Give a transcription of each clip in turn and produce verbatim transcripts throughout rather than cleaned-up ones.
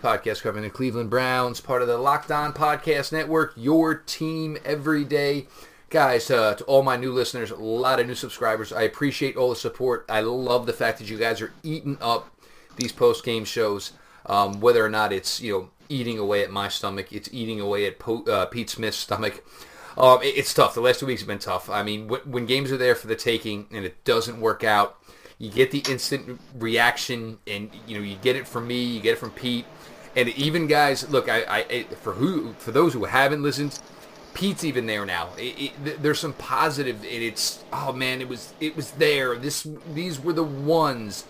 podcast covering the Cleveland Browns, part of the Locked On Podcast Network, your team every day. Guys, uh, to all my new listeners, a lot of new subscribers, I appreciate all the support. I love the fact that you guys are eating up these post-game shows, um, whether or not it's, you know, eating away at my stomach, it's eating away at po- uh, Pete Smith's stomach. Um, it, it's tough. The last two weeks have been tough. I mean, w- when games are there for the taking and it doesn't work out, you get the instant reaction, and you know you get it from me, you get it from Pete, and even guys, look, I, I for who for those who haven't listened, Pete's even there now. It, it, there's some positive, and it's oh man, it was it was there. This these were the ones.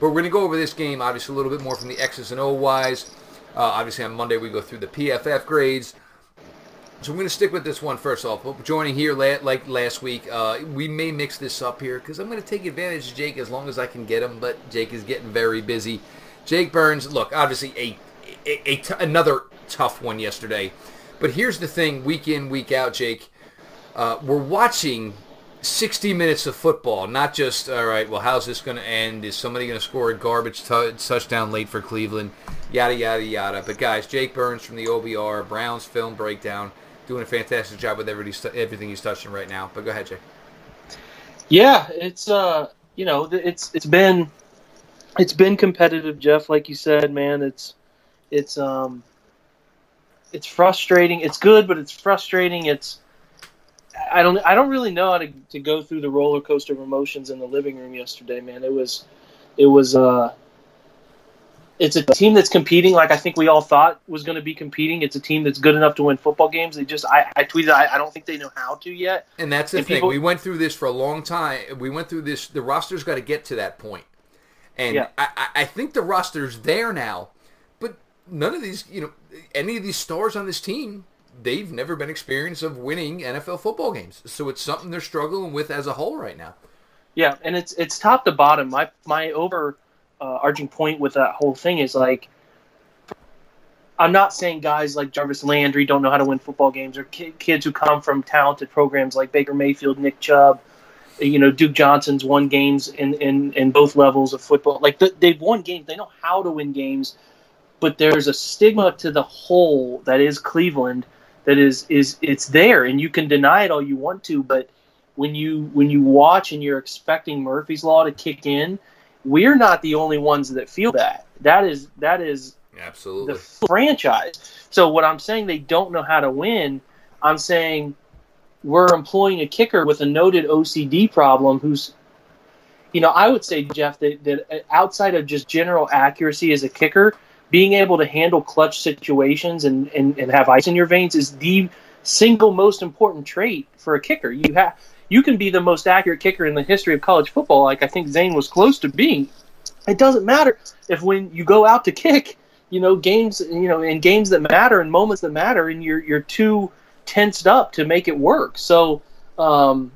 But we're gonna go over this game obviously a little bit more from the X's and O wise. Uh, obviously on Monday we go through the P F F grades. So we're going to stick with this one first off. But joining here la- like last week, uh, we may mix this up here because I'm going to take advantage of Jake as long as I can get him, but Jake is getting very busy. Jake Burns, look, obviously a, a, a t- another tough one yesterday. But here's the thing, week in, week out, Jake, uh, we're watching sixty minutes of football, not just, all right, well, how's this going to end? Is somebody going to score a garbage t- touchdown late for Cleveland? Yada, yada, yada. But, guys, Jake Burns from the O B R, Browns Film Breakdown, doing a fantastic job with everything he's touching right now. But go ahead, Jake. Yeah, it's uh, you know, it's it's been it's been competitive, Jeff. Like you said, man, it's it's um, it's frustrating. It's good, but it's frustrating. It's I don't I don't really know how to, to go through the roller coaster of emotions in the living room yesterday, man. It was it was uh, it's a team that's competing like I think we all thought was going to be competing. It's a team that's good enough to win football games. They just, I, I tweeted, I, I don't think they know how to yet. And that's the and thing. People, we went through this for a long time. We went through this. The roster's got to get to that point. And yeah. I, I think the roster's there now. But none of these, you know, any of these stars on this team, they've never been experienced of winning N F L football games. So it's something they're struggling with as a whole right now. Yeah, and it's it's top to bottom. My, my over... Uh, arching point with that whole thing is like, I'm not saying guys like Jarvis Landry don't know how to win football games or ki- kids who come from talented programs like Baker Mayfield, Nick Chubb, you know, Duke Johnson's won games in, in, in both levels of football. Like the, they've won games. They know how to win games, but there's a stigma to the whole that is Cleveland that is, is it's there, and you can deny it all you want to. But when you, when you watch and you're expecting Murphy's Law to kick in, we're not the only ones that feel that. That is that is absolutely the franchise. So what I'm saying, they don't know how to win. I'm saying we're employing a kicker with a noted O C D problem who's, you know, I would say, Jeff, that, that outside of just general accuracy as a kicker, being able to handle clutch situations and, and, and have ice in your veins is the single most important trait for a kicker. You have... You can be the most accurate kicker in the history of college football, like I think Zane was close to being. It doesn't matter if when you go out to kick, you know, games, you know, in games that matter and moments that matter, and you're you're too tensed up to make it work. So um,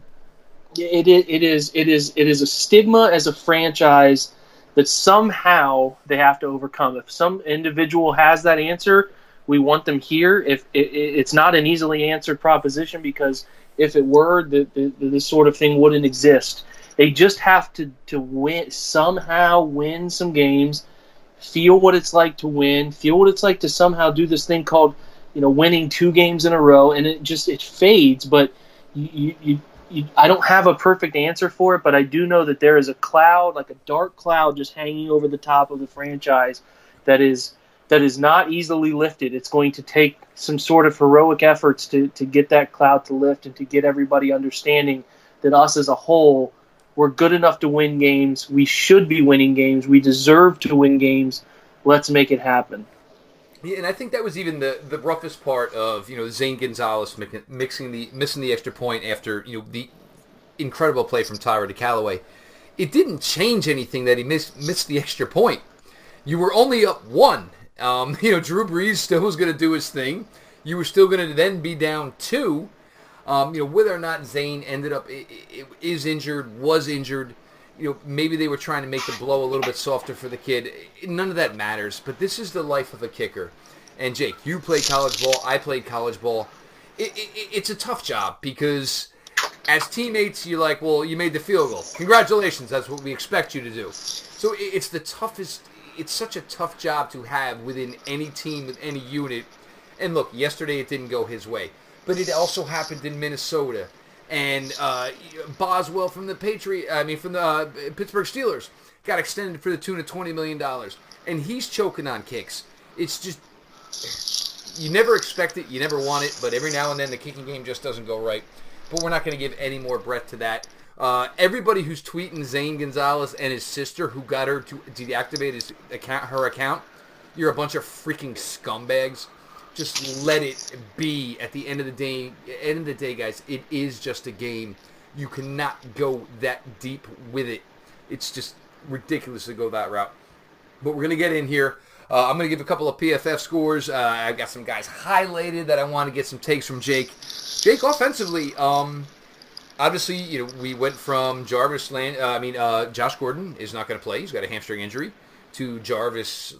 it it is it is it is a stigma as a franchise that somehow they have to overcome. If some individual has that answer, we want them here. If it, it's not an easily answered proposition, because if it were, the, the, this sort of thing wouldn't exist. They just have to, to win somehow win some games, feel what it's like to win, feel what it's like to somehow do this thing called, you know, winning two games in a row, and it just it fades. But you, you, you, I don't have a perfect answer for it, but I do know that there is a cloud, like a dark cloud, just hanging over the top of the franchise that is that is not easily lifted. It's going to take some sort of heroic efforts to, to get that cloud to lift and to get everybody understanding that us as a whole, we're good enough to win games. We should be winning games. We deserve to win games. Let's make it happen. Yeah, and I think that was even the, the roughest part of, you know, Zane Gonzalez mixing the missing the extra point after, you know, the incredible play from Tyra DeCalloway. It didn't change anything that he missed, missed the extra point. You were only up one. Um, you know, Drew Brees still was going to do his thing. You were still going to then be down two. Um, you know, whether or not Zane ended up it, it, is injured, was injured, you know, maybe they were trying to make the blow a little bit softer for the kid. None of that matters. But this is the life of a kicker. And Jake, you played college ball. I played college ball. It, it, it's a tough job because as teammates, you're like, well, you made the field goal. Congratulations. That's what we expect you to do. So it, it's the toughest. it's such a tough job to have within any team, with any unit. And look, yesterday it didn't go his way. But it also happened in Minnesota. And uh, Boswell from the Patriot, I mean, from the uh, Pittsburgh Steelers got extended for the tune of twenty million dollars. And he's choking on kicks. It's just, you never expect it, you never want it, but every now and then the kicking game just doesn't go right. But we're not going to give any more breath to that. Uh, everybody who's tweeting Zane Gonzalez and his sister who got her to deactivate his account, her account, you're a bunch of freaking scumbags. Just let it be. At the end of the day, end of the day, guys, it is just a game. You cannot go that deep with it. It's just ridiculous to go that route. But we're going to get in here. Uh, I'm going to give a couple of P F F scores. Uh, I've got some guys highlighted that I want to get some takes from Jake. Jake, offensively, um, obviously, you know, we went from Jarvis Land. Uh, I mean, uh, Josh Gordon is not going to play. He's got a hamstring injury. To Jarvis,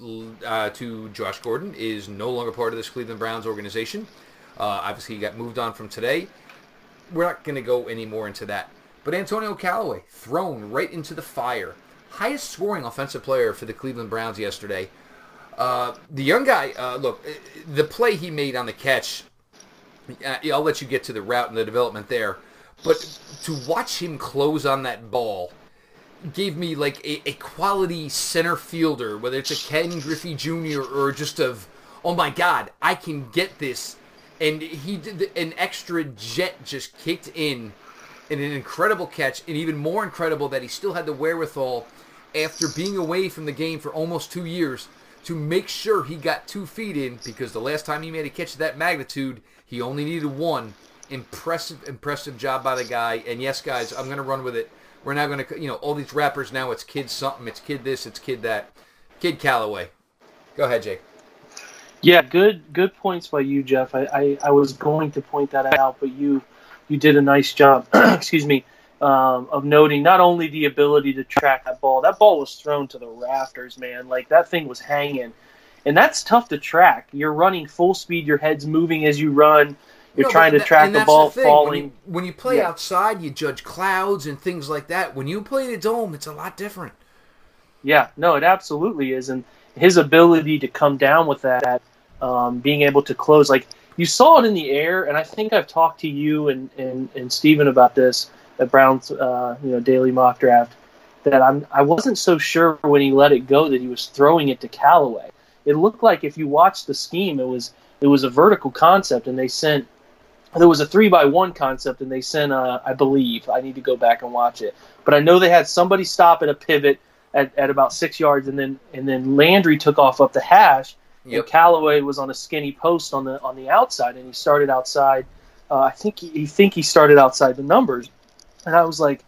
uh, to Josh Gordon is no longer part of this Cleveland Browns organization. Uh, obviously, he got moved on from today. We're not going to go any more into that. But Antonio Callaway thrown right into the fire. Highest scoring offensive player for the Cleveland Browns yesterday. Uh, the young guy, uh, look, the play he made on the catch, I'll let you get to the route and the development there, but to watch him close on that ball gave me like a, a quality center fielder, whether it's a Ken Griffey Junior or just of, oh my God, I can get this. And he did an extra jet just kicked in and an incredible catch, and even more incredible that he still had the wherewithal after being away from the game for almost two years to make sure he got two feet in, because the last time he made a catch of that magnitude, he only needed one. Impressive, impressive job by the guy. And yes, guys, I'm going to run with it. We're now going to, you know, all these rappers now, it's kid something, it's kid this, it's kid that. Kid Callaway. Go ahead, Jake. Yeah, good good points by you, Jeff. I, I, I was going to point that out, but you you did a nice job, excuse me, Um, of noting not only the ability to track that ball. That ball was thrown to the rafters, man. Like, that thing was hanging. And that's tough to track. You're running full speed. Your head's moving as you run. You're no, trying to that, track the ball the falling. When you, when you play yeah. outside, you judge clouds and things like that. When you play in a dome, it's a lot different. Yeah, no, it absolutely is. And his ability to come down with that, um, being able to close. Like, you saw it in the air, and I think I've talked to you and, and, and Steven about this. The Browns, uh, you know, daily mock draft, that I'm, I wasn't so sure when he let it go that he was throwing it to Callaway. It looked like, if you watched the scheme, it was it was a vertical concept, and they sent there was a three by one concept, and they sent uh, I believe I need to go back and watch it, but I know they had somebody stop at a pivot at, at about six yards, and then and then Landry took off up the hash, yep. and Callaway was on a skinny post on the on the outside, and he started outside. Uh, I think he, he think he started outside the numbers. And I was like,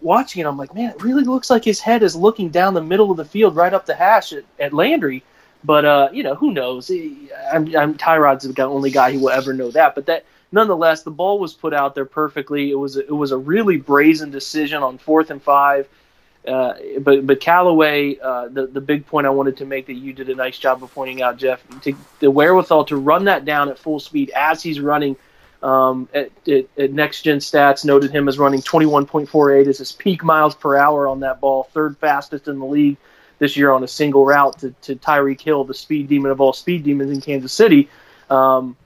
watching it, I'm like, man, it really looks like his head is looking down the middle of the field, right up the hash at, at Landry. But, uh, you know, who knows? He, I'm, I'm Tyrod's the only guy who will ever know that. But that, nonetheless, the ball was put out there perfectly. It was it was a really brazen decision on fourth and five. Uh, but but Callaway, uh, the the big point I wanted to make that you did a nice job of pointing out, Jeff, to, the wherewithal to run that down at full speed as he's running. Um, at, at, at Next Gen Stats noted him as running twenty-one point four eight as his peak miles per hour on that ball, third fastest in the league this year on a single route to, to Tyreek Hill, the speed demon of all speed demons in Kansas City. Um,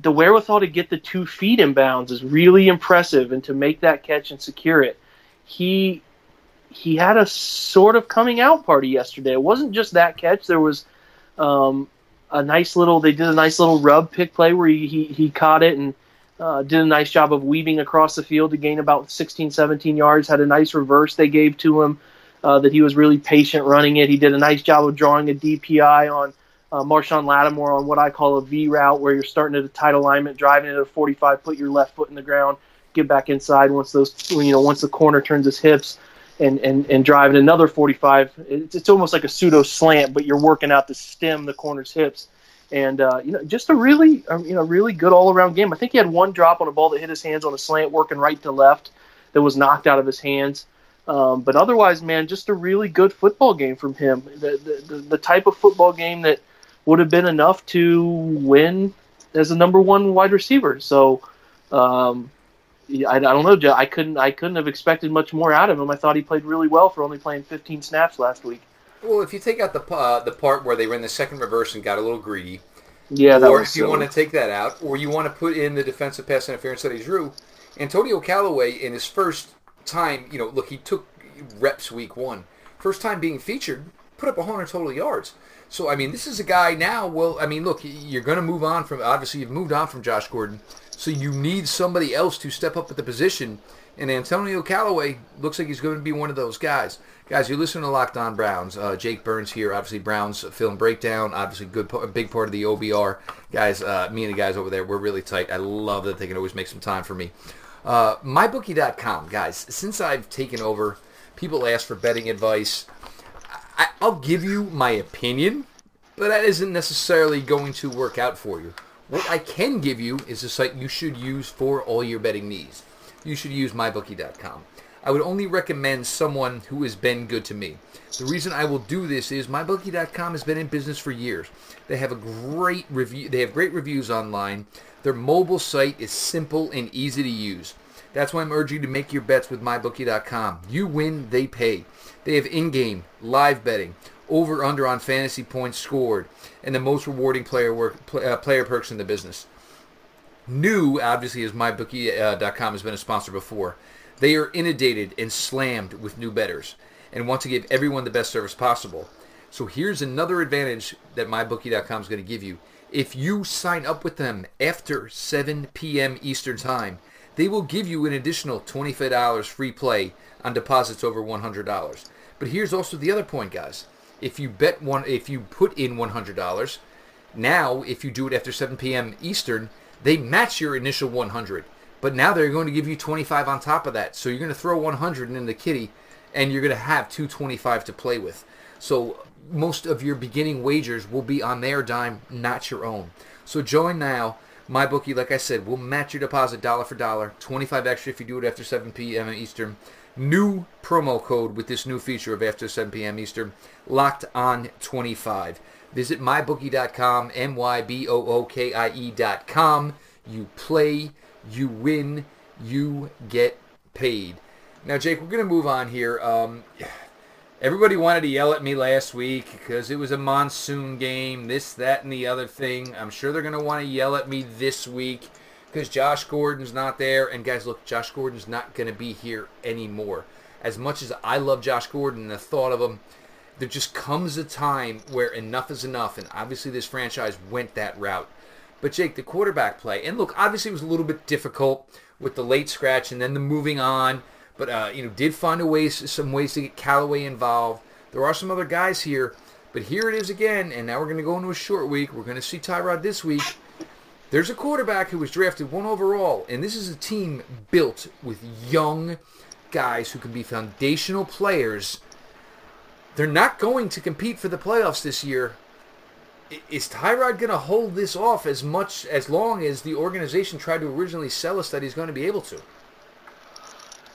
the wherewithal to get the two feet inbounds is really impressive, and to make that catch and secure it. He he had a sort of coming out party yesterday. It wasn't just that catch. There was um, – A nice little, they did a nice little rub pick play where he he, he caught it and uh, did a nice job of weaving across the field to gain about sixteen, seventeen yards. Had a nice reverse they gave to him uh, that he was really patient running it. He did a nice job of drawing a D P I on uh, Marshon Lattimore on what I call a V route, where you're starting at a tight alignment, driving it at a forty-five, put your left foot in the ground, get back inside once those, you know, once the corner turns his hips. And, and, and drive it another forty-five. It's, it's almost like a pseudo slant, but you're working out the stem, the corner's hips, and uh, you know, just a really, uh, you know, really good all-around game. I think he had one drop on a ball that hit his hands on a slant, working right to left, that was knocked out of his hands. Um, but otherwise, man, just a really good football game from him. The, the, the type of football game that would have been enough to win as a number one wide receiver. So. Um, I, I don't know, Jeff. I couldn't. I couldn't have expected much more out of him. I thought he played really well for only playing fifteen snaps last week. Well, if you take out the uh, the part where they ran the second reverse and got a little greedy, yeah, that or if you silly. want to take that out, or you want to put in the defensive pass interference that he drew, Antonio Callaway in his first time, you know, look, he took reps week one. First time being featured, put up one hundred total yards. So, I mean, this is a guy now, well, I mean, look, you're going to move on from, obviously you've moved on from Josh Gordon, so you need somebody else to step up at the position. And Antonio Callaway looks like he's going to be one of those guys. Guys, you're listening to Locked On Browns. Uh, Jake Burns here, obviously Browns film breakdown, obviously good, po- big part of the O B R. Guys, uh, me and the guys over there, we're really tight. I love that they can always make some time for me. Uh, my bookie dot com, guys, since I've taken over, people ask for betting advice. I- I'll give you my opinion, but that isn't necessarily going to work out for you. What I can give you is a site you should use for all your betting needs. You should use my bookie dot com. I would only recommend someone who has been good to me. The reason I will do this is my bookie dot com has been in business for years. They have a great review. They have great reviews online. Their mobile site is simple and easy to use. That's why I'm urging you to make your bets with my bookie dot com. You win, they pay. They have in-game, live betting, over/under on fantasy points scored, and the most rewarding player work, play, uh, player perks in the business. New, obviously, as my bookie dot com has been a sponsor before. They are inundated and slammed with new bettors and want to give everyone the best service possible. So here's another advantage that my bookie dot com is going to give you. If you sign up with them after seven p.m. Eastern Time, they will give you an additional twenty-five dollars free play on deposits over one hundred dollars. But here's also the other point, guys. If you bet one, if you put in one hundred dollars, now if you do it after seven p.m. Eastern, they match your initial one hundred, but now they're going to give you twenty-five on top of that. So you're going to throw one hundred in the kitty, and you're going to have two twenty-five to play with. So most of your beginning wagers will be on their dime, not your own. So join now. My bookie, like I said, will match your deposit dollar for dollar, twenty-five extra if you do it after seven p.m. Eastern. New promo code with this new feature of after seven p.m. Eastern, Locked On twenty-five. Visit my bookie dot com, M Y B O O K I E dot com. You play, you win, you get paid. Now, Jake, we're going to move on here. Um, everybody wanted to yell at me last week because it was a monsoon game, this, that, and the other thing. I'm sure they're going to want to yell at me this week because Josh Gordon's not there. And, guys, look, Josh Gordon's not going to be here anymore. As much as I love Josh Gordon and the thought of him, there just comes a time where enough is enough, and obviously this franchise went that route. But, Jake, the quarterback play, and look, obviously it was a little bit difficult with the late scratch and then the moving on, but, uh, you know, did find a ways, some ways to get Callaway involved. There are some other guys here, but here it is again, and now we're going to go into a short week. We're going to see Tyrod this week. There's a quarterback who was drafted one overall, and this is a team built with young guys who can be foundational players. They're not going to compete for the playoffs this year. Is Tyrod going to hold this off as much as long as the organization tried to originally sell us that he's going to be able to?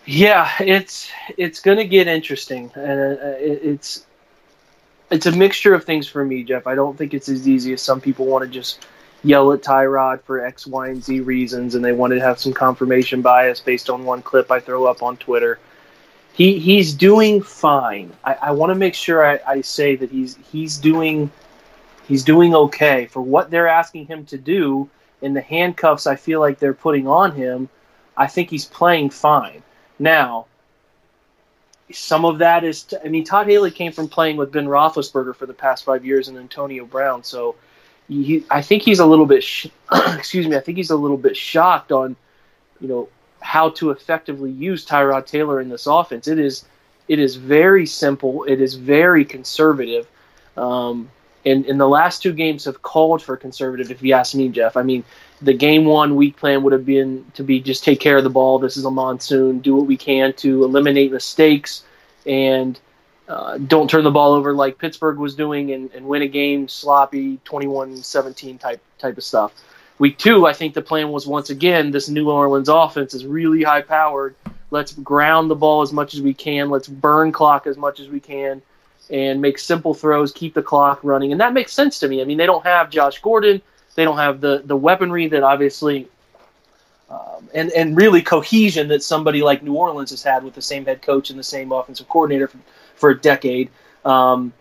Yeah, it's it's going to get interesting, and uh, it's it's a mixture of things for me, Jeff. I don't think it's as easy as some people want to just yell at Tyrod for X, Y, and Z reasons, and they want to have some confirmation bias based on one clip I throw up on Twitter. He he's doing fine. I, I want to make sure I, I say that he's he's doing he's doing okay for what they're asking him to do and the handcuffs I feel like they're putting on him. I think he's playing fine. Now, some of that is t- I mean Todd Haley came from playing with Ben Roethlisberger for the past five years and Antonio Brown, so he, I think he's a little bit sh- excuse me. I think he's a little bit shocked on you know. how to effectively use Tyrod Taylor in this offense. It is it is very simple. It is very conservative. Um, and, and the last two games have called for conservative, if you ask me, Jeff. I mean, the game one week plan would have been to be just take care of the ball. This is a monsoon. Do what we can to eliminate mistakes and uh, don't turn the ball over like Pittsburgh was doing and, and win a game sloppy twenty-one seventeen type type of stuff. Week two, I think the plan was once again, this New Orleans offense is really high-powered. Let's ground the ball as much as we can. Let's burn clock as much as we can and make simple throws, keep the clock running. And that makes sense to me. I mean, they don't have Josh Gordon. They don't have the, the weaponry that obviously um, – and, and really cohesion that somebody like New Orleans has had with the same head coach and the same offensive coordinator for, for a decade. Um,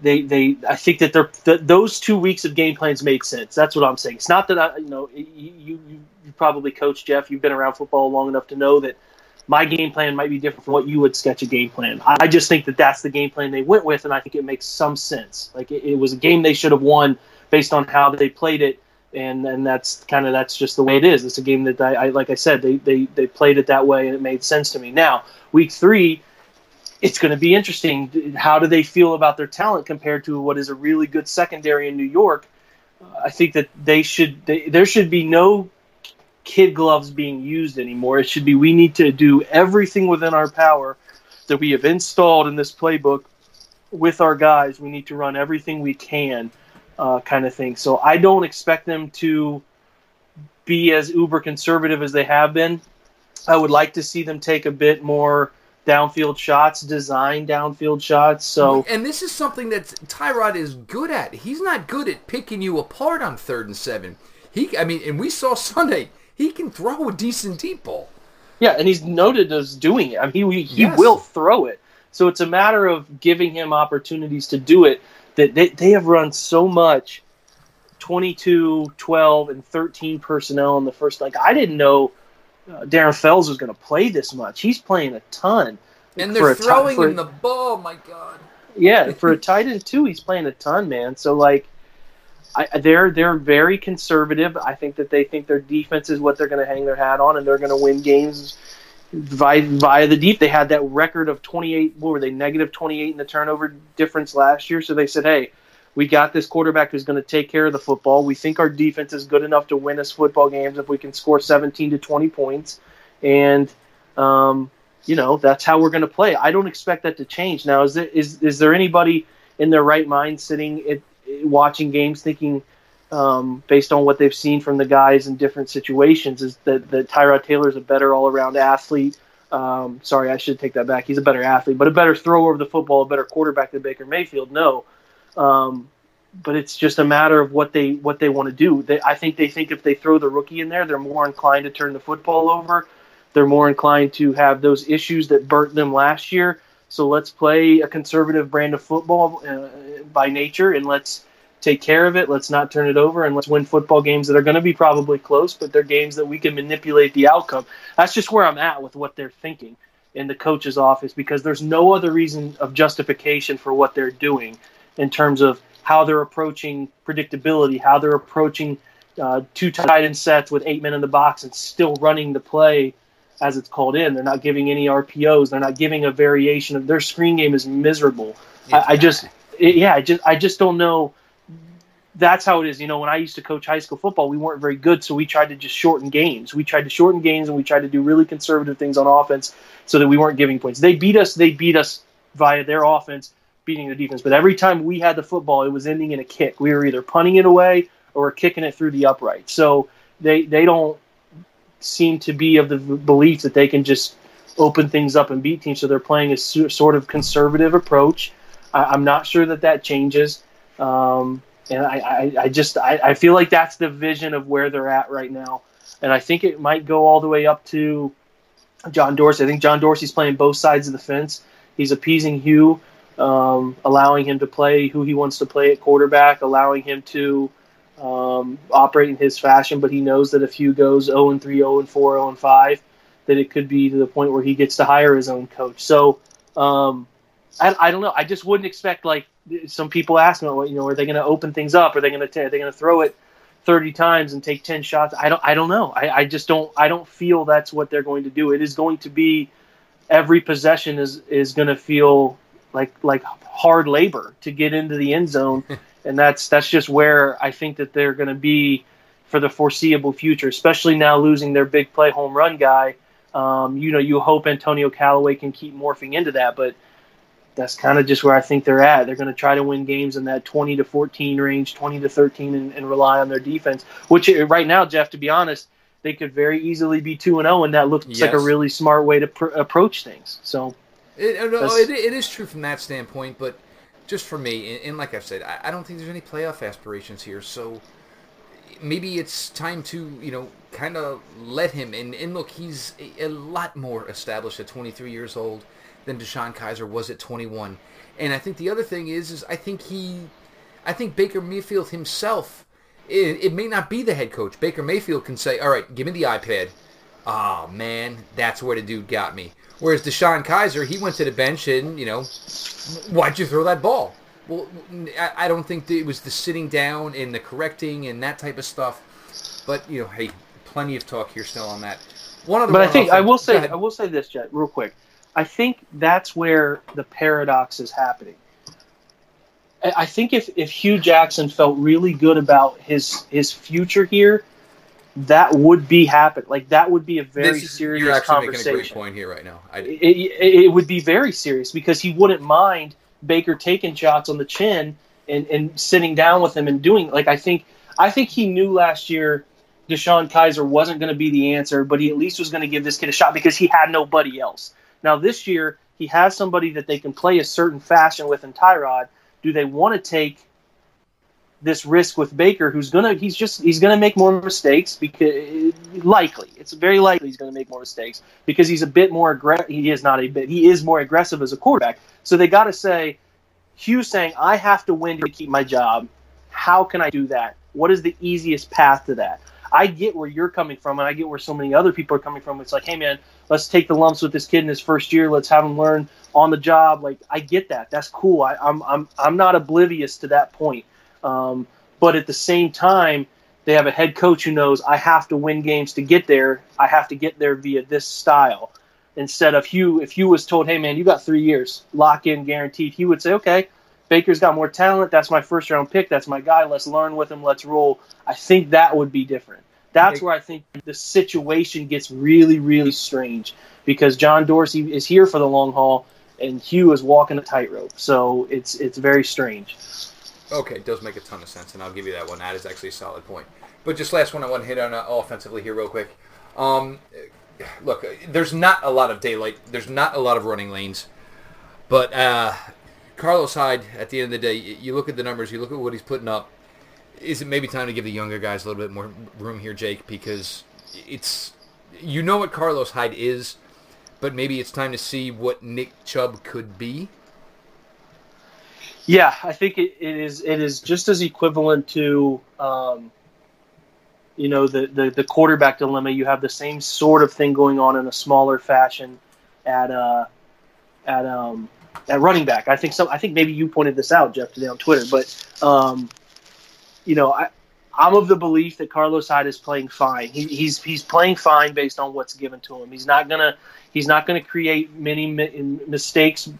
They, they, I think that they're that those two weeks of game plans make sense. That's what I'm saying. It's not that I, you know, you, you, you probably coach Jeff. You've been around football long enough to know that my game plan might be different from what you would sketch a game plan. I just think that that's the game plan they went with, and I think it makes some sense. Like it, it was a game they should have won based on how they played it, and and that's kind of that's just the way it is. It's a game that I, I like I said they, they they played it that way, and it made sense to me. Now week three. It's going to be interesting. How do they feel about their talent compared to what is a really good secondary in New York? Uh, I think that they should. They, there should be no kid gloves being used anymore. It should be we need to do everything within our power that we have installed in this playbook with our guys. We need to run everything we can, uh, kind of thing. So I don't expect them to be as uber conservative as they have been. I would like to see them take a bit more downfield shots, design downfield shots. So, and this is something that Tyrod is good at. He's not good at picking you apart on third and seven. He, I mean, and we saw Sunday, he can throw a decent deep ball. Yeah, and he's noted as doing it. I mean, he he yes. will throw it. So it's a matter of giving him opportunities to do it. That they, they have run so much, twenty-two, twelve, and thirteen personnel in the first. Like I didn't know. Uh, Darren Fells is going to play this much. He's playing a ton. And they're throwing ton, him a, the ball, my God. Yeah, for a tight end, too, he's playing a ton, man. So, like, I, they're they're very conservative. I think that they think their defense is what they're going to hang their hat on, and they're going to win games via, via the deep. They had that record of twenty-eight. What were they, negative twenty-eight in the turnover difference last year? So they said, hey, we got this quarterback who's going to take care of the football. We think our defense is good enough to win us football games if we can score seventeen to twenty points. And, um, you know, that's how we're going to play. I don't expect that to change. Now, is there, is, is there anybody in their right mind sitting at, watching games thinking, um, based on what they've seen from the guys in different situations, is that, that Tyrod Taylor is a better all-around athlete? Um, sorry, I should take that back. He's a better athlete, but a better thrower of the football, a better quarterback than Baker Mayfield? No. Um, but it's just a matter of what they what they want to do. They, I think they think if they throw the rookie in there, they're more inclined to turn the football over. They're more inclined to have those issues that burnt them last year. So let's play a conservative brand of football uh, by nature, and let's take care of it. Let's not turn it over, and let's win football games that are going to be probably close, but they're games that we can manipulate the outcome. That's just where I'm at with what they're thinking in the coach's office, because there's no other reason of justification for what they're doing in terms of how they're approaching predictability, how they're approaching uh, two tight end sets with eight men in the box and still running the play as it's called in. They're not giving any R P Os. They're not giving a variation of their screen game is miserable. Yeah. I, I just, it, yeah, I just, I just don't know. That's how it is. You know, when I used to coach high school football, we weren't very good, so we tried to just shorten games. We tried to shorten games, and we tried to do really conservative things on offense so that we weren't giving points. They beat us. They beat us via their offense beating their defense, but every time we had the football, it was ending in a kick. We were either punting it away or kicking it through the upright. So they they don't seem to be of the belief that they can just open things up and beat teams. So they're playing a su- sort of conservative approach. I, I'm not sure that that changes, um, and I, I, I just I, I feel like that's the vision of where they're at right now, and I think it might go all the way up to John Dorsey. I think John Dorsey's playing both sides of the fence. He's appeasing Hugh. Um, allowing him to play who he wants to play at quarterback, allowing him to um, operate in his fashion, but he knows that if Hugh goes oh and three, oh and four, oh and five, that it could be to the point where he gets to hire his own coach. So um, I, I don't know. I just wouldn't expect, like, some people ask me, you know, are they going to open things up? Are they going to are they going to throw it thirty times and take ten shots? I don't I don't know. I, I just don't I don't feel that's what they're going to do. It is going to be every possession is is going to feel like like hard labor to get into the end zone, and that's that's just where I think that they're going to be for the foreseeable future, especially now losing their big play home run guy. Um, you know, you hope Antonio Callaway can keep morphing into that, but that's kind of just where I think they're at. They're going to try to win games in that twenty to fourteen range, twenty to thirteen, and, and rely on their defense, which right now, Jeff, to be honest, they could very easily be two and oh, and that looks yes. like a really smart way to pr- approach things. So It, no, it, it is true from that standpoint, but just for me, and, and like I've said, I, I don't think there's any playoff aspirations here, so maybe it's time to, you know, kind of let him. And, and look, he's a, a lot more established at twenty-three years old than Deshone Kizer was at twenty-one. And I think the other thing is, is I think he, I think Baker Mayfield himself, it, it may not be the head coach. Baker Mayfield can say, all right, give me the iPad. Oh, man, that's where the dude got me. Whereas Deshone Kizer, he went to the bench and, you know, why'd you throw that ball? Well, I don't think that it was the sitting down and the correcting and that type of stuff. But, you know, hey, plenty of talk here still on that. One other but one I think I will say I will say this, Jet, real quick. I think that's where the paradox is happening. I think if, if Hugh Jackson felt really good about his his future here, that would be happen. Like that would be a very is, serious you're actually conversation. Making a great point here right now. I, it, it, it would be very serious because he wouldn't mind Baker taking shots on the chin and, and sitting down with him and doing like I think I think he knew last year Deshone Kizer wasn't going to be the answer, but he at least was going to give this kid a shot because he had nobody else. Now this year he has somebody that they can play a certain fashion with in Tyrod. Do they want to take this risk with Baker, who's gonna he's just he's gonna make more mistakes because likely it's very likely he's gonna make more mistakes because he's a bit more aggressive. He is not a bit he is more aggressive as a quarterback. So they got to say, Hugh's saying I have to win to keep my job. How can I do that? What is the easiest path to that? I get where you're coming from, and I get where so many other people are coming from. It's like, hey man, let's take the lumps with this kid in his first year. Let's have him learn on the job. Like I get that. That's cool. I, I'm I'm I'm not oblivious to that point. Um, but at the same time, they have a head coach who knows I have to win games to get there. I have to get there via this style. Instead of Hugh, if Hugh was told, hey, man, you got three years, lock in, guaranteed, he would say, okay, Baker's got more talent. That's my first round pick. That's my guy. Let's learn with him. Let's roll. I think that would be different. That's where I think the situation gets really, really strange because John Dorsey is here for the long haul and Hugh is walking a tightrope. So it's it's very strange. Okay, it does make a ton of sense, and I'll give you that one. That is actually a solid point. But just last one I want to hit on uh, offensively here real quick. Um, look, there's not a lot of daylight. There's not a lot of running lanes. But uh, Carlos Hyde, at the end of the day, you look at the numbers, you look at what he's putting up. Is it maybe time to give the younger guys a little bit more room here, Jake? Because it's you know what Carlos Hyde is, but maybe it's time to see what Nick Chubb could be. Yeah, I think it, it is. It is just as equivalent to, um, you know, the, the, the quarterback dilemma. You have the same sort of thing going on in a smaller fashion at uh, at um, at running back. I think some. I think maybe you pointed this out, Jeff, today on Twitter. But um, you know, I, I'm of the belief that Carlos Hyde is playing fine. He, he's he's playing fine based on what's given to him. He's not gonna he's not gonna create many mi- mistakes.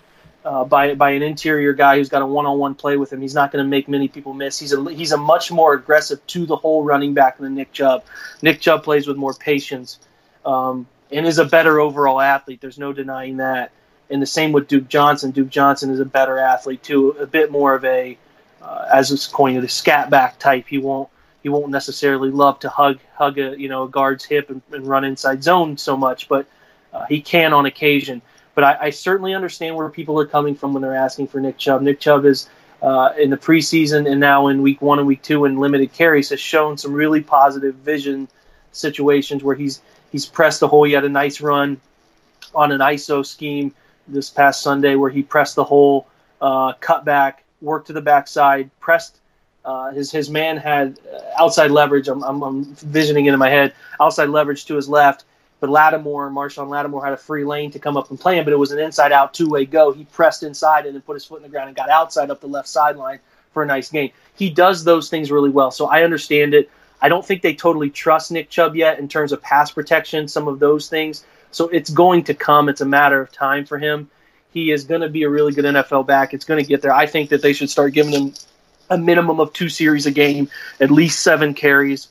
Uh, by by an interior guy who's got a one-on-one play with him. He's not going to make many people miss. He's a he's a much more aggressive to the whole running back than Nick Chubb. Nick Chubb plays with more patience um, and is a better overall athlete. There's no denying that. And the same with Duke Johnson. Duke Johnson is a better athlete too, a bit more of a, uh, as it's coined, a scat back type. He won't he won't necessarily love to hug hug a you know a guard's hip and, and run inside zone so much, but uh, he can on occasion. But I, I certainly understand where people are coming from when they're asking for Nick Chubb. Nick Chubb is uh, in the preseason and now in week one and week two in limited carries has shown some really positive vision situations where he's he's pressed the hole. He had a nice run on an I S O scheme this past Sunday where he pressed the hole, uh, cut back, worked to the backside, pressed. Uh, his his man had outside leverage. I'm, I'm, I'm visioning it in my head. Outside leverage to his left. But Lattimore, Marshon Lattimore had a free lane to come up and play him, but it was an inside-out two-way go. He pressed inside and then put his foot in the ground and got outside up the left sideline for a nice gain. He does those things really well, so I understand it. I don't think they totally trust Nick Chubb yet in terms of pass protection, some of those things. So it's going to come. It's a matter of time for him. He is going to be a really good N F L back. It's going to get there. I think that they should start giving him a minimum of two series a game, at least seven carries,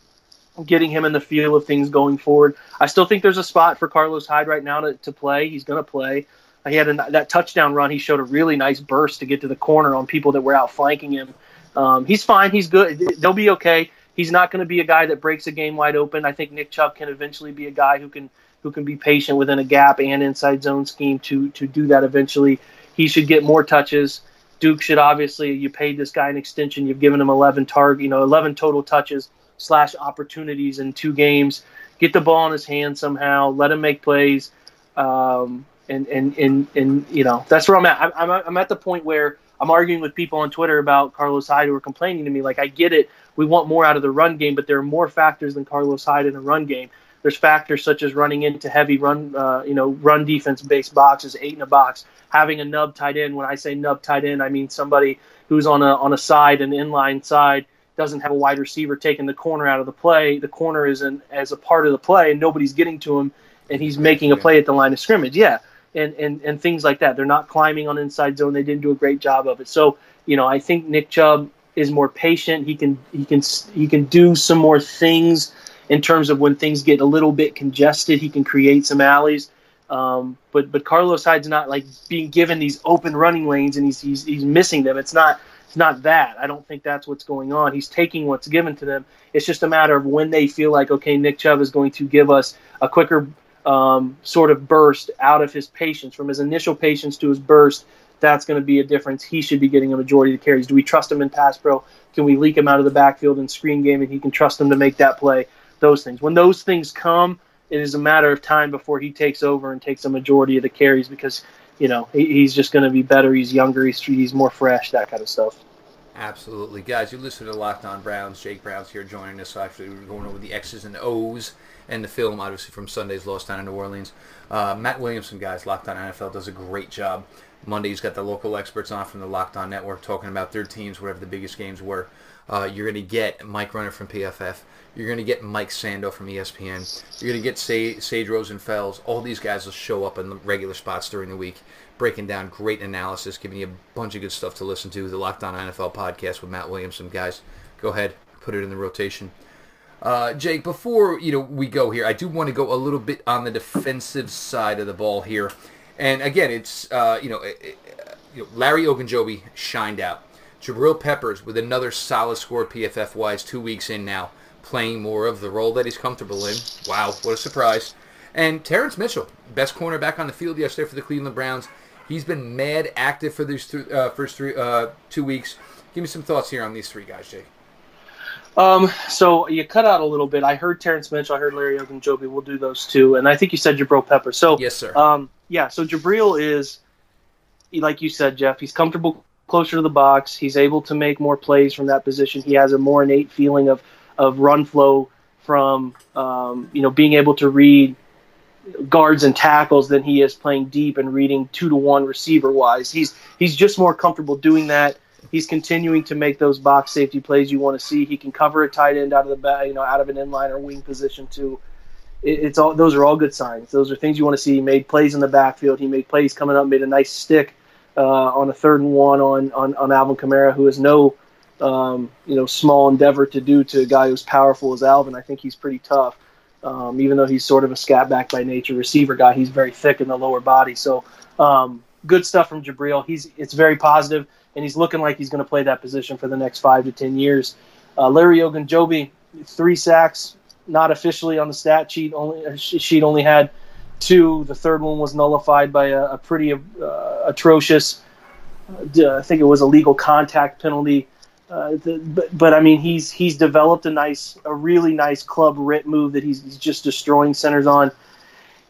getting him in the feel of things going forward. I still think there's a spot for Carlos Hyde right now to, to play. He's going to play. He had a, that touchdown run. He showed a really nice burst to get to the corner on people that were out flanking him. Um, he's fine. He's good. They'll be okay. He's not going to be a guy that breaks a game wide open. I think Nick Chubb can eventually be a guy who can who can be patient within a gap and inside zone scheme to to do that eventually. He should get more touches. Duke should obviously. You paid this guy an extension. You've given him eleven target. You know, eleven total touches. Slash opportunities in two games. Get the ball in his hand somehow. Let him make plays. Um, And, and, and, and you know, that's where I'm at. I'm, I'm at the point where I'm arguing with people on Twitter about Carlos Hyde who are complaining to me. Like, I get it. We want more out of the run game, but there are more factors than Carlos Hyde in the run game. There's factors such as running into heavy run, uh, you know, run defense-based boxes, eight in a box, having a nub tight end. When I say nub tight end, I mean somebody who's on a on a side, an inline side, doesn't have a wide receiver taking the corner out of the play. The corner is an, as a part of the play, and nobody's getting to him, and he's making a play at the line of scrimmage. Yeah, and, and, and things like that. They're not climbing on inside zone. They didn't do a great job of it. So, you know, I think Nick Chubb is more patient. He can he can he can do some more things in terms of when things get a little bit congested. He can create some alleys. Um, but but Carlos Hyde's not like being given these open running lanes and he's he's he's missing them. It's not it's not that. I don't think that's what's going on. He's taking what's given to them. It's just a matter of when they feel like, okay, Nick Chubb is going to give us a quicker um, sort of burst out of his patience, from his initial patience to his burst. That's going to be a difference. He should be getting a majority of the carries. Do we trust him in pass pro? Can we leak him out of the backfield in screen game and he can trust him to make that play? Those things. When those things come, it is a matter of time before he takes over and takes a majority of the carries because, you know, he's just going to be better. He's younger. He's, he's more fresh, that kind of stuff. Absolutely. Guys, you listen to Locked On Browns. Jake Browns here joining us. So actually, we're going over the X's and O's and the film, obviously, from Sunday's loss down in New Orleans. Uh, Matt Williamson, guys, Locked On N F L, does a great job. Monday, he's got the local experts on from the Locked On Network talking about their teams, whatever the biggest games were. Uh, you're going to get Mike Runner from P F F. You're going to get Mike Sando from E S P N. You're going to get Sage, Sage Rosenfels. All these guys will show up in the regular spots during the week, breaking down great analysis, giving you a bunch of good stuff to listen to. The Locked On N F L podcast with Matt Williamson. Guys, go ahead, put it in the rotation. Uh, Jake, before you know we go here, I do want to go a little bit on the defensive side of the ball here. And again, it's uh, you know, it, it, you know, Larry Ogunjobi shined out. Jabril Peppers with another solid score P F F-wise, two weeks in now, playing more of the role that he's comfortable in. Wow, what a surprise. And Terrence Mitchell, best cornerback on the field yesterday for the Cleveland Browns. He's been mad active for these th- uh, first three, uh, two weeks. Give me some thoughts here on these three guys, Jake. Um, so you cut out a little bit. I heard Terrence Mitchell. I heard Larry Ogunjobi. We'll do those two. And I think you said Jabril Peppers. So, yes, sir. Um, yeah, so Jabril is, like you said, Jeff, he's comfortable closer to the box. He's able to make more plays from that position. He has a more innate feeling of, of run flow from, um, you know, being able to read guards and tackles than he is playing deep and reading two to one receiver wise. He's, he's just more comfortable doing that. He's continuing to make those box safety plays you want to see. He can cover a tight end out of the back, you know, out of an inline or wing position too. It, it's all, those are all good signs. Those are things you want to see. He made plays in the backfield. He made plays coming up, made a nice stick Uh, on a third and one on, on, on Alvin Kamara, who is no um, you know, small endeavor to do to a guy who's powerful as Alvin. I think he's pretty tough. Um, even though he's sort of a scat back by nature receiver guy, he's very thick in the lower body. So um, good stuff from Jabril. He's It's very positive, and he's looking like he's going to play that position for the next five to ten years. Uh, Larry Ogunjobi, three sacks, not officially on the stat sheet, only, sheet only had two. The third one was nullified by a, a pretty uh, atrocious, uh, I think it was a legal contact penalty. Uh, the, but, but, I mean, he's he's developed a nice, a really nice club rip move that he's, he's just destroying centers on.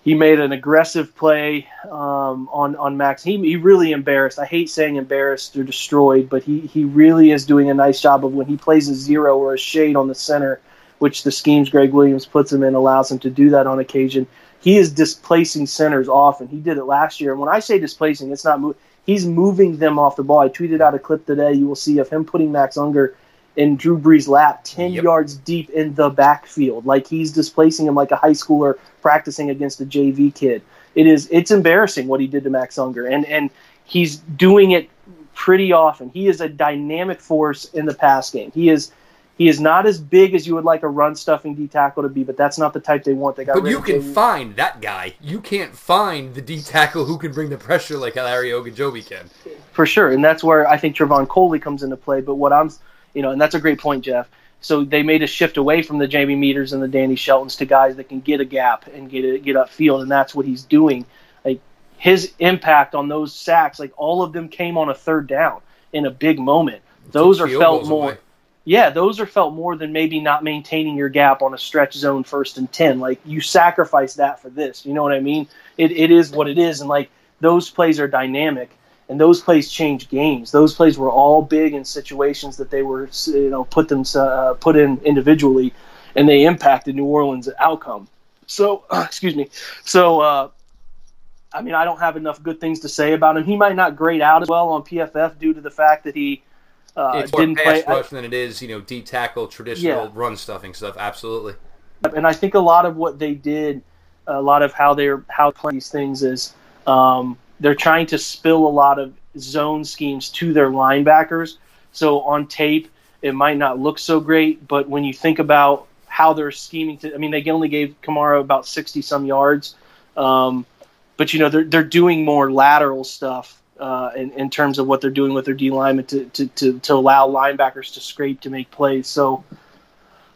He made an aggressive play um, on, on Max. He, he really embarrassed. I hate saying embarrassed or destroyed, but he, he really is doing a nice job of when he plays a zero or a shade on the center, which the schemes Greg Williams puts him in allows him to do that on occasion. He is displacing centers often. He did it last year. And when I say displacing, it's not move- he's moving them off the ball. I tweeted out a clip today you will see of him putting Max Unger in Drew Brees' lap ten yep. yards deep in the backfield. Like he's displacing him like a high schooler practicing against a J V kid. It is, it's embarrassing what he did to Max Unger. And, and he's doing it pretty often. He is a dynamic force in the pass game. He is... He is not as big as you would like a run-stuffing D-tackle to be, but that's not the type they want. They got. But you can J V. Find that guy. You can't find the D-tackle who can bring the pressure like Larry Ogunjobi can. For sure, and that's where I think Trevon Coley comes into play. But what I'm, you know, and that's a great point, Jeff. So they made a shift away from the Jamie Meters and the Danny Sheltons to guys that can get a gap and get a, get upfield, and that's what he's doing. Like his impact on those sacks, like all of them came on a third down in a big moment. Those are felt more. Away. yeah, those are felt more than maybe not maintaining your gap on a stretch zone first and ten. Like, you sacrifice that for this. You know what I mean? It It is what it is. And, like, those plays are dynamic, and those plays change games. Those plays were all big in situations that they were, you know, put them uh, put in individually, and they impacted New Orleans' outcome. So, uh, excuse me. So, uh, I mean, I don't have enough good things to say about him. He might not grade out as well on P F F due to the fact that he uh, it's didn't play. It's more pass rush I, than it is, you know, D tackle, traditional yeah. run stuffing stuff. Absolutely. And I think a lot of what they did, a lot of how they're how they play these things is. Um, They're trying to spill a lot of zone schemes to their linebackers. So on tape, it might not look so great, but when you think about how they're scheming to, I mean, they only gave Kamara about sixty-some yards. Um, but, you know, they're they're doing more lateral stuff uh, in, in terms of what they're doing with their D linemen to, to, to, to allow linebackers to scrape to make plays. So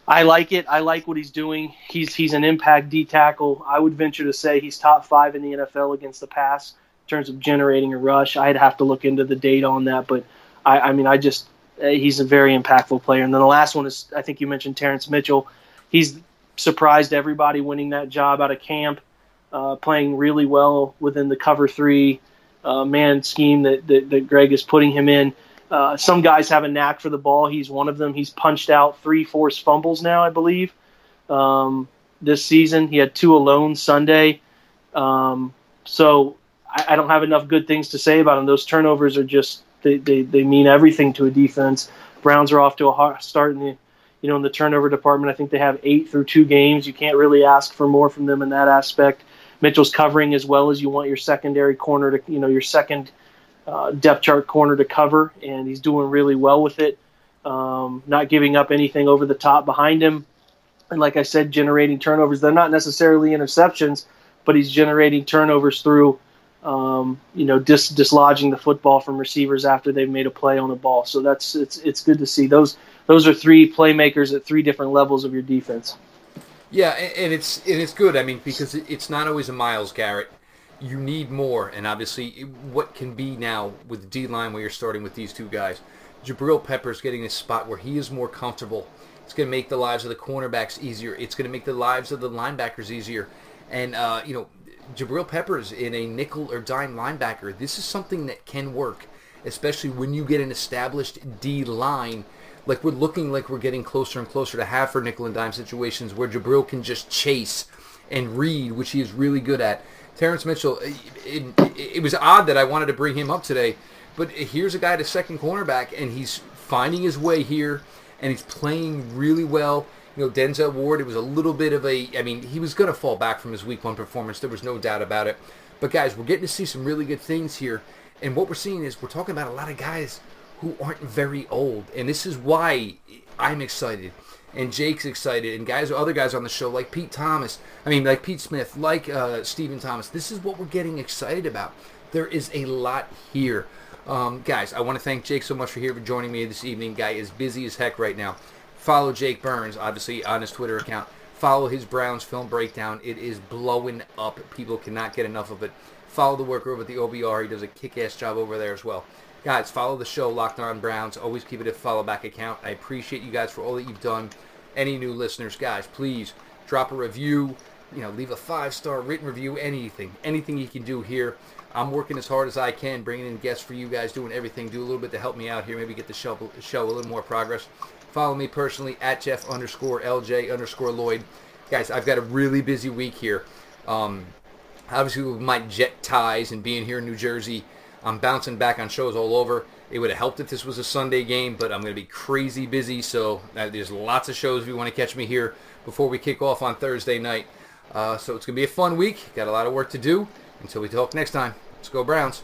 I like it. I like what he's doing. He's, he's an impact D tackle. I would venture to say he's top five in the N F L against the pass. Terms of generating a rush. I'd have to look into the data on that, but I, I mean, I just, uh, he's a very impactful player. And then the last one is, I think you mentioned Terrence Mitchell. He's surprised everybody winning that job out of camp, uh, playing really well within the cover three uh, man scheme that, that, that Greg is putting him in. Uh, some guys have a knack for the ball. He's one of them. He's punched out three forced fumbles now, I believe, um, this season. He had two alone Sunday. Um, so, I don't have enough good things to say about him. Those turnovers are just they, they, they mean everything to a defense. Browns are off to a hot start in the you know in the turnover department. I think they have eight through two games. You can't really ask for more from them in that aspect. Mitchell's covering as well as you want your secondary corner to you know your second uh, depth chart corner to cover, and he's doing really well with it. Um, not giving up anything over the top behind him, and like I said, generating turnovers. They're not necessarily interceptions, but he's generating turnovers through. Um, you know, dis- dislodging the football from receivers after they've made a play on a ball. So that's it's it's good to see. Those those are three playmakers at three different levels of your defense. Yeah, and it's and it's good. I mean, because it's not always a Myles Garrett. You need more, and obviously, what can be now with D line where you're starting with these two guys, Jabril Peppers getting a spot where he is more comfortable. It's going to make the lives of the cornerbacks easier. It's going to make the lives of the linebackers easier, and uh, you know. Jabril Peppers in a nickel or dime linebacker. This is something that can work, especially when you get an established D line. Like we're looking like we're getting closer and closer to half for nickel and dime situations where Jabril can just chase and read, which he is really good at. Terrence Mitchell, it, it, it was odd that I wanted to bring him up today, but here's a guy at a second cornerback, and he's finding his way here, and he's playing really well. You know, Denzel Ward, it was a little bit of a, I mean, he was going to fall back from his week one performance. There was no doubt about it. But, guys, we're getting to see some really good things here. And what we're seeing is we're talking about a lot of guys who aren't very old. And this is why I'm excited and Jake's excited and guys, other guys on the show like Pete Thomas. I mean, like Pete Smith, like uh, Stephen Thomas. This is what we're getting excited about. There is a lot here. Um, guys, I want to thank Jake so much for here for joining me this evening. Guy is busy as heck right now. Follow Jake Burns, obviously, on his Twitter account. Follow his Browns film breakdown. It is blowing up. People cannot get enough of it. Follow the worker over at the O B R. He does a kick-ass job over there as well. Guys, follow the show, Locked On Browns. Always keep it a follow-back account. I appreciate you guys for all that you've done. Any new listeners, guys, please drop a review. You know, leave a five-star written review, anything. Anything you can do here. I'm working as hard as I can, bringing in guests for you guys, doing everything. Do a little bit to help me out here. Maybe get the show, show a little more progress. Follow me personally at Jeff underscore LJ underscore Lloyd. Guys, I've got a really busy week here. Um, obviously, with my jet ties and being here in New Jersey, I'm bouncing back on shows all over. It would have helped if this was a Sunday game, but I'm going to be crazy busy. So uh, there's lots of shows if you want to catch me here before we kick off on Thursday night. Uh, so it's going to be a fun week. Got a lot of work to do. Until we talk next time, let's go Browns.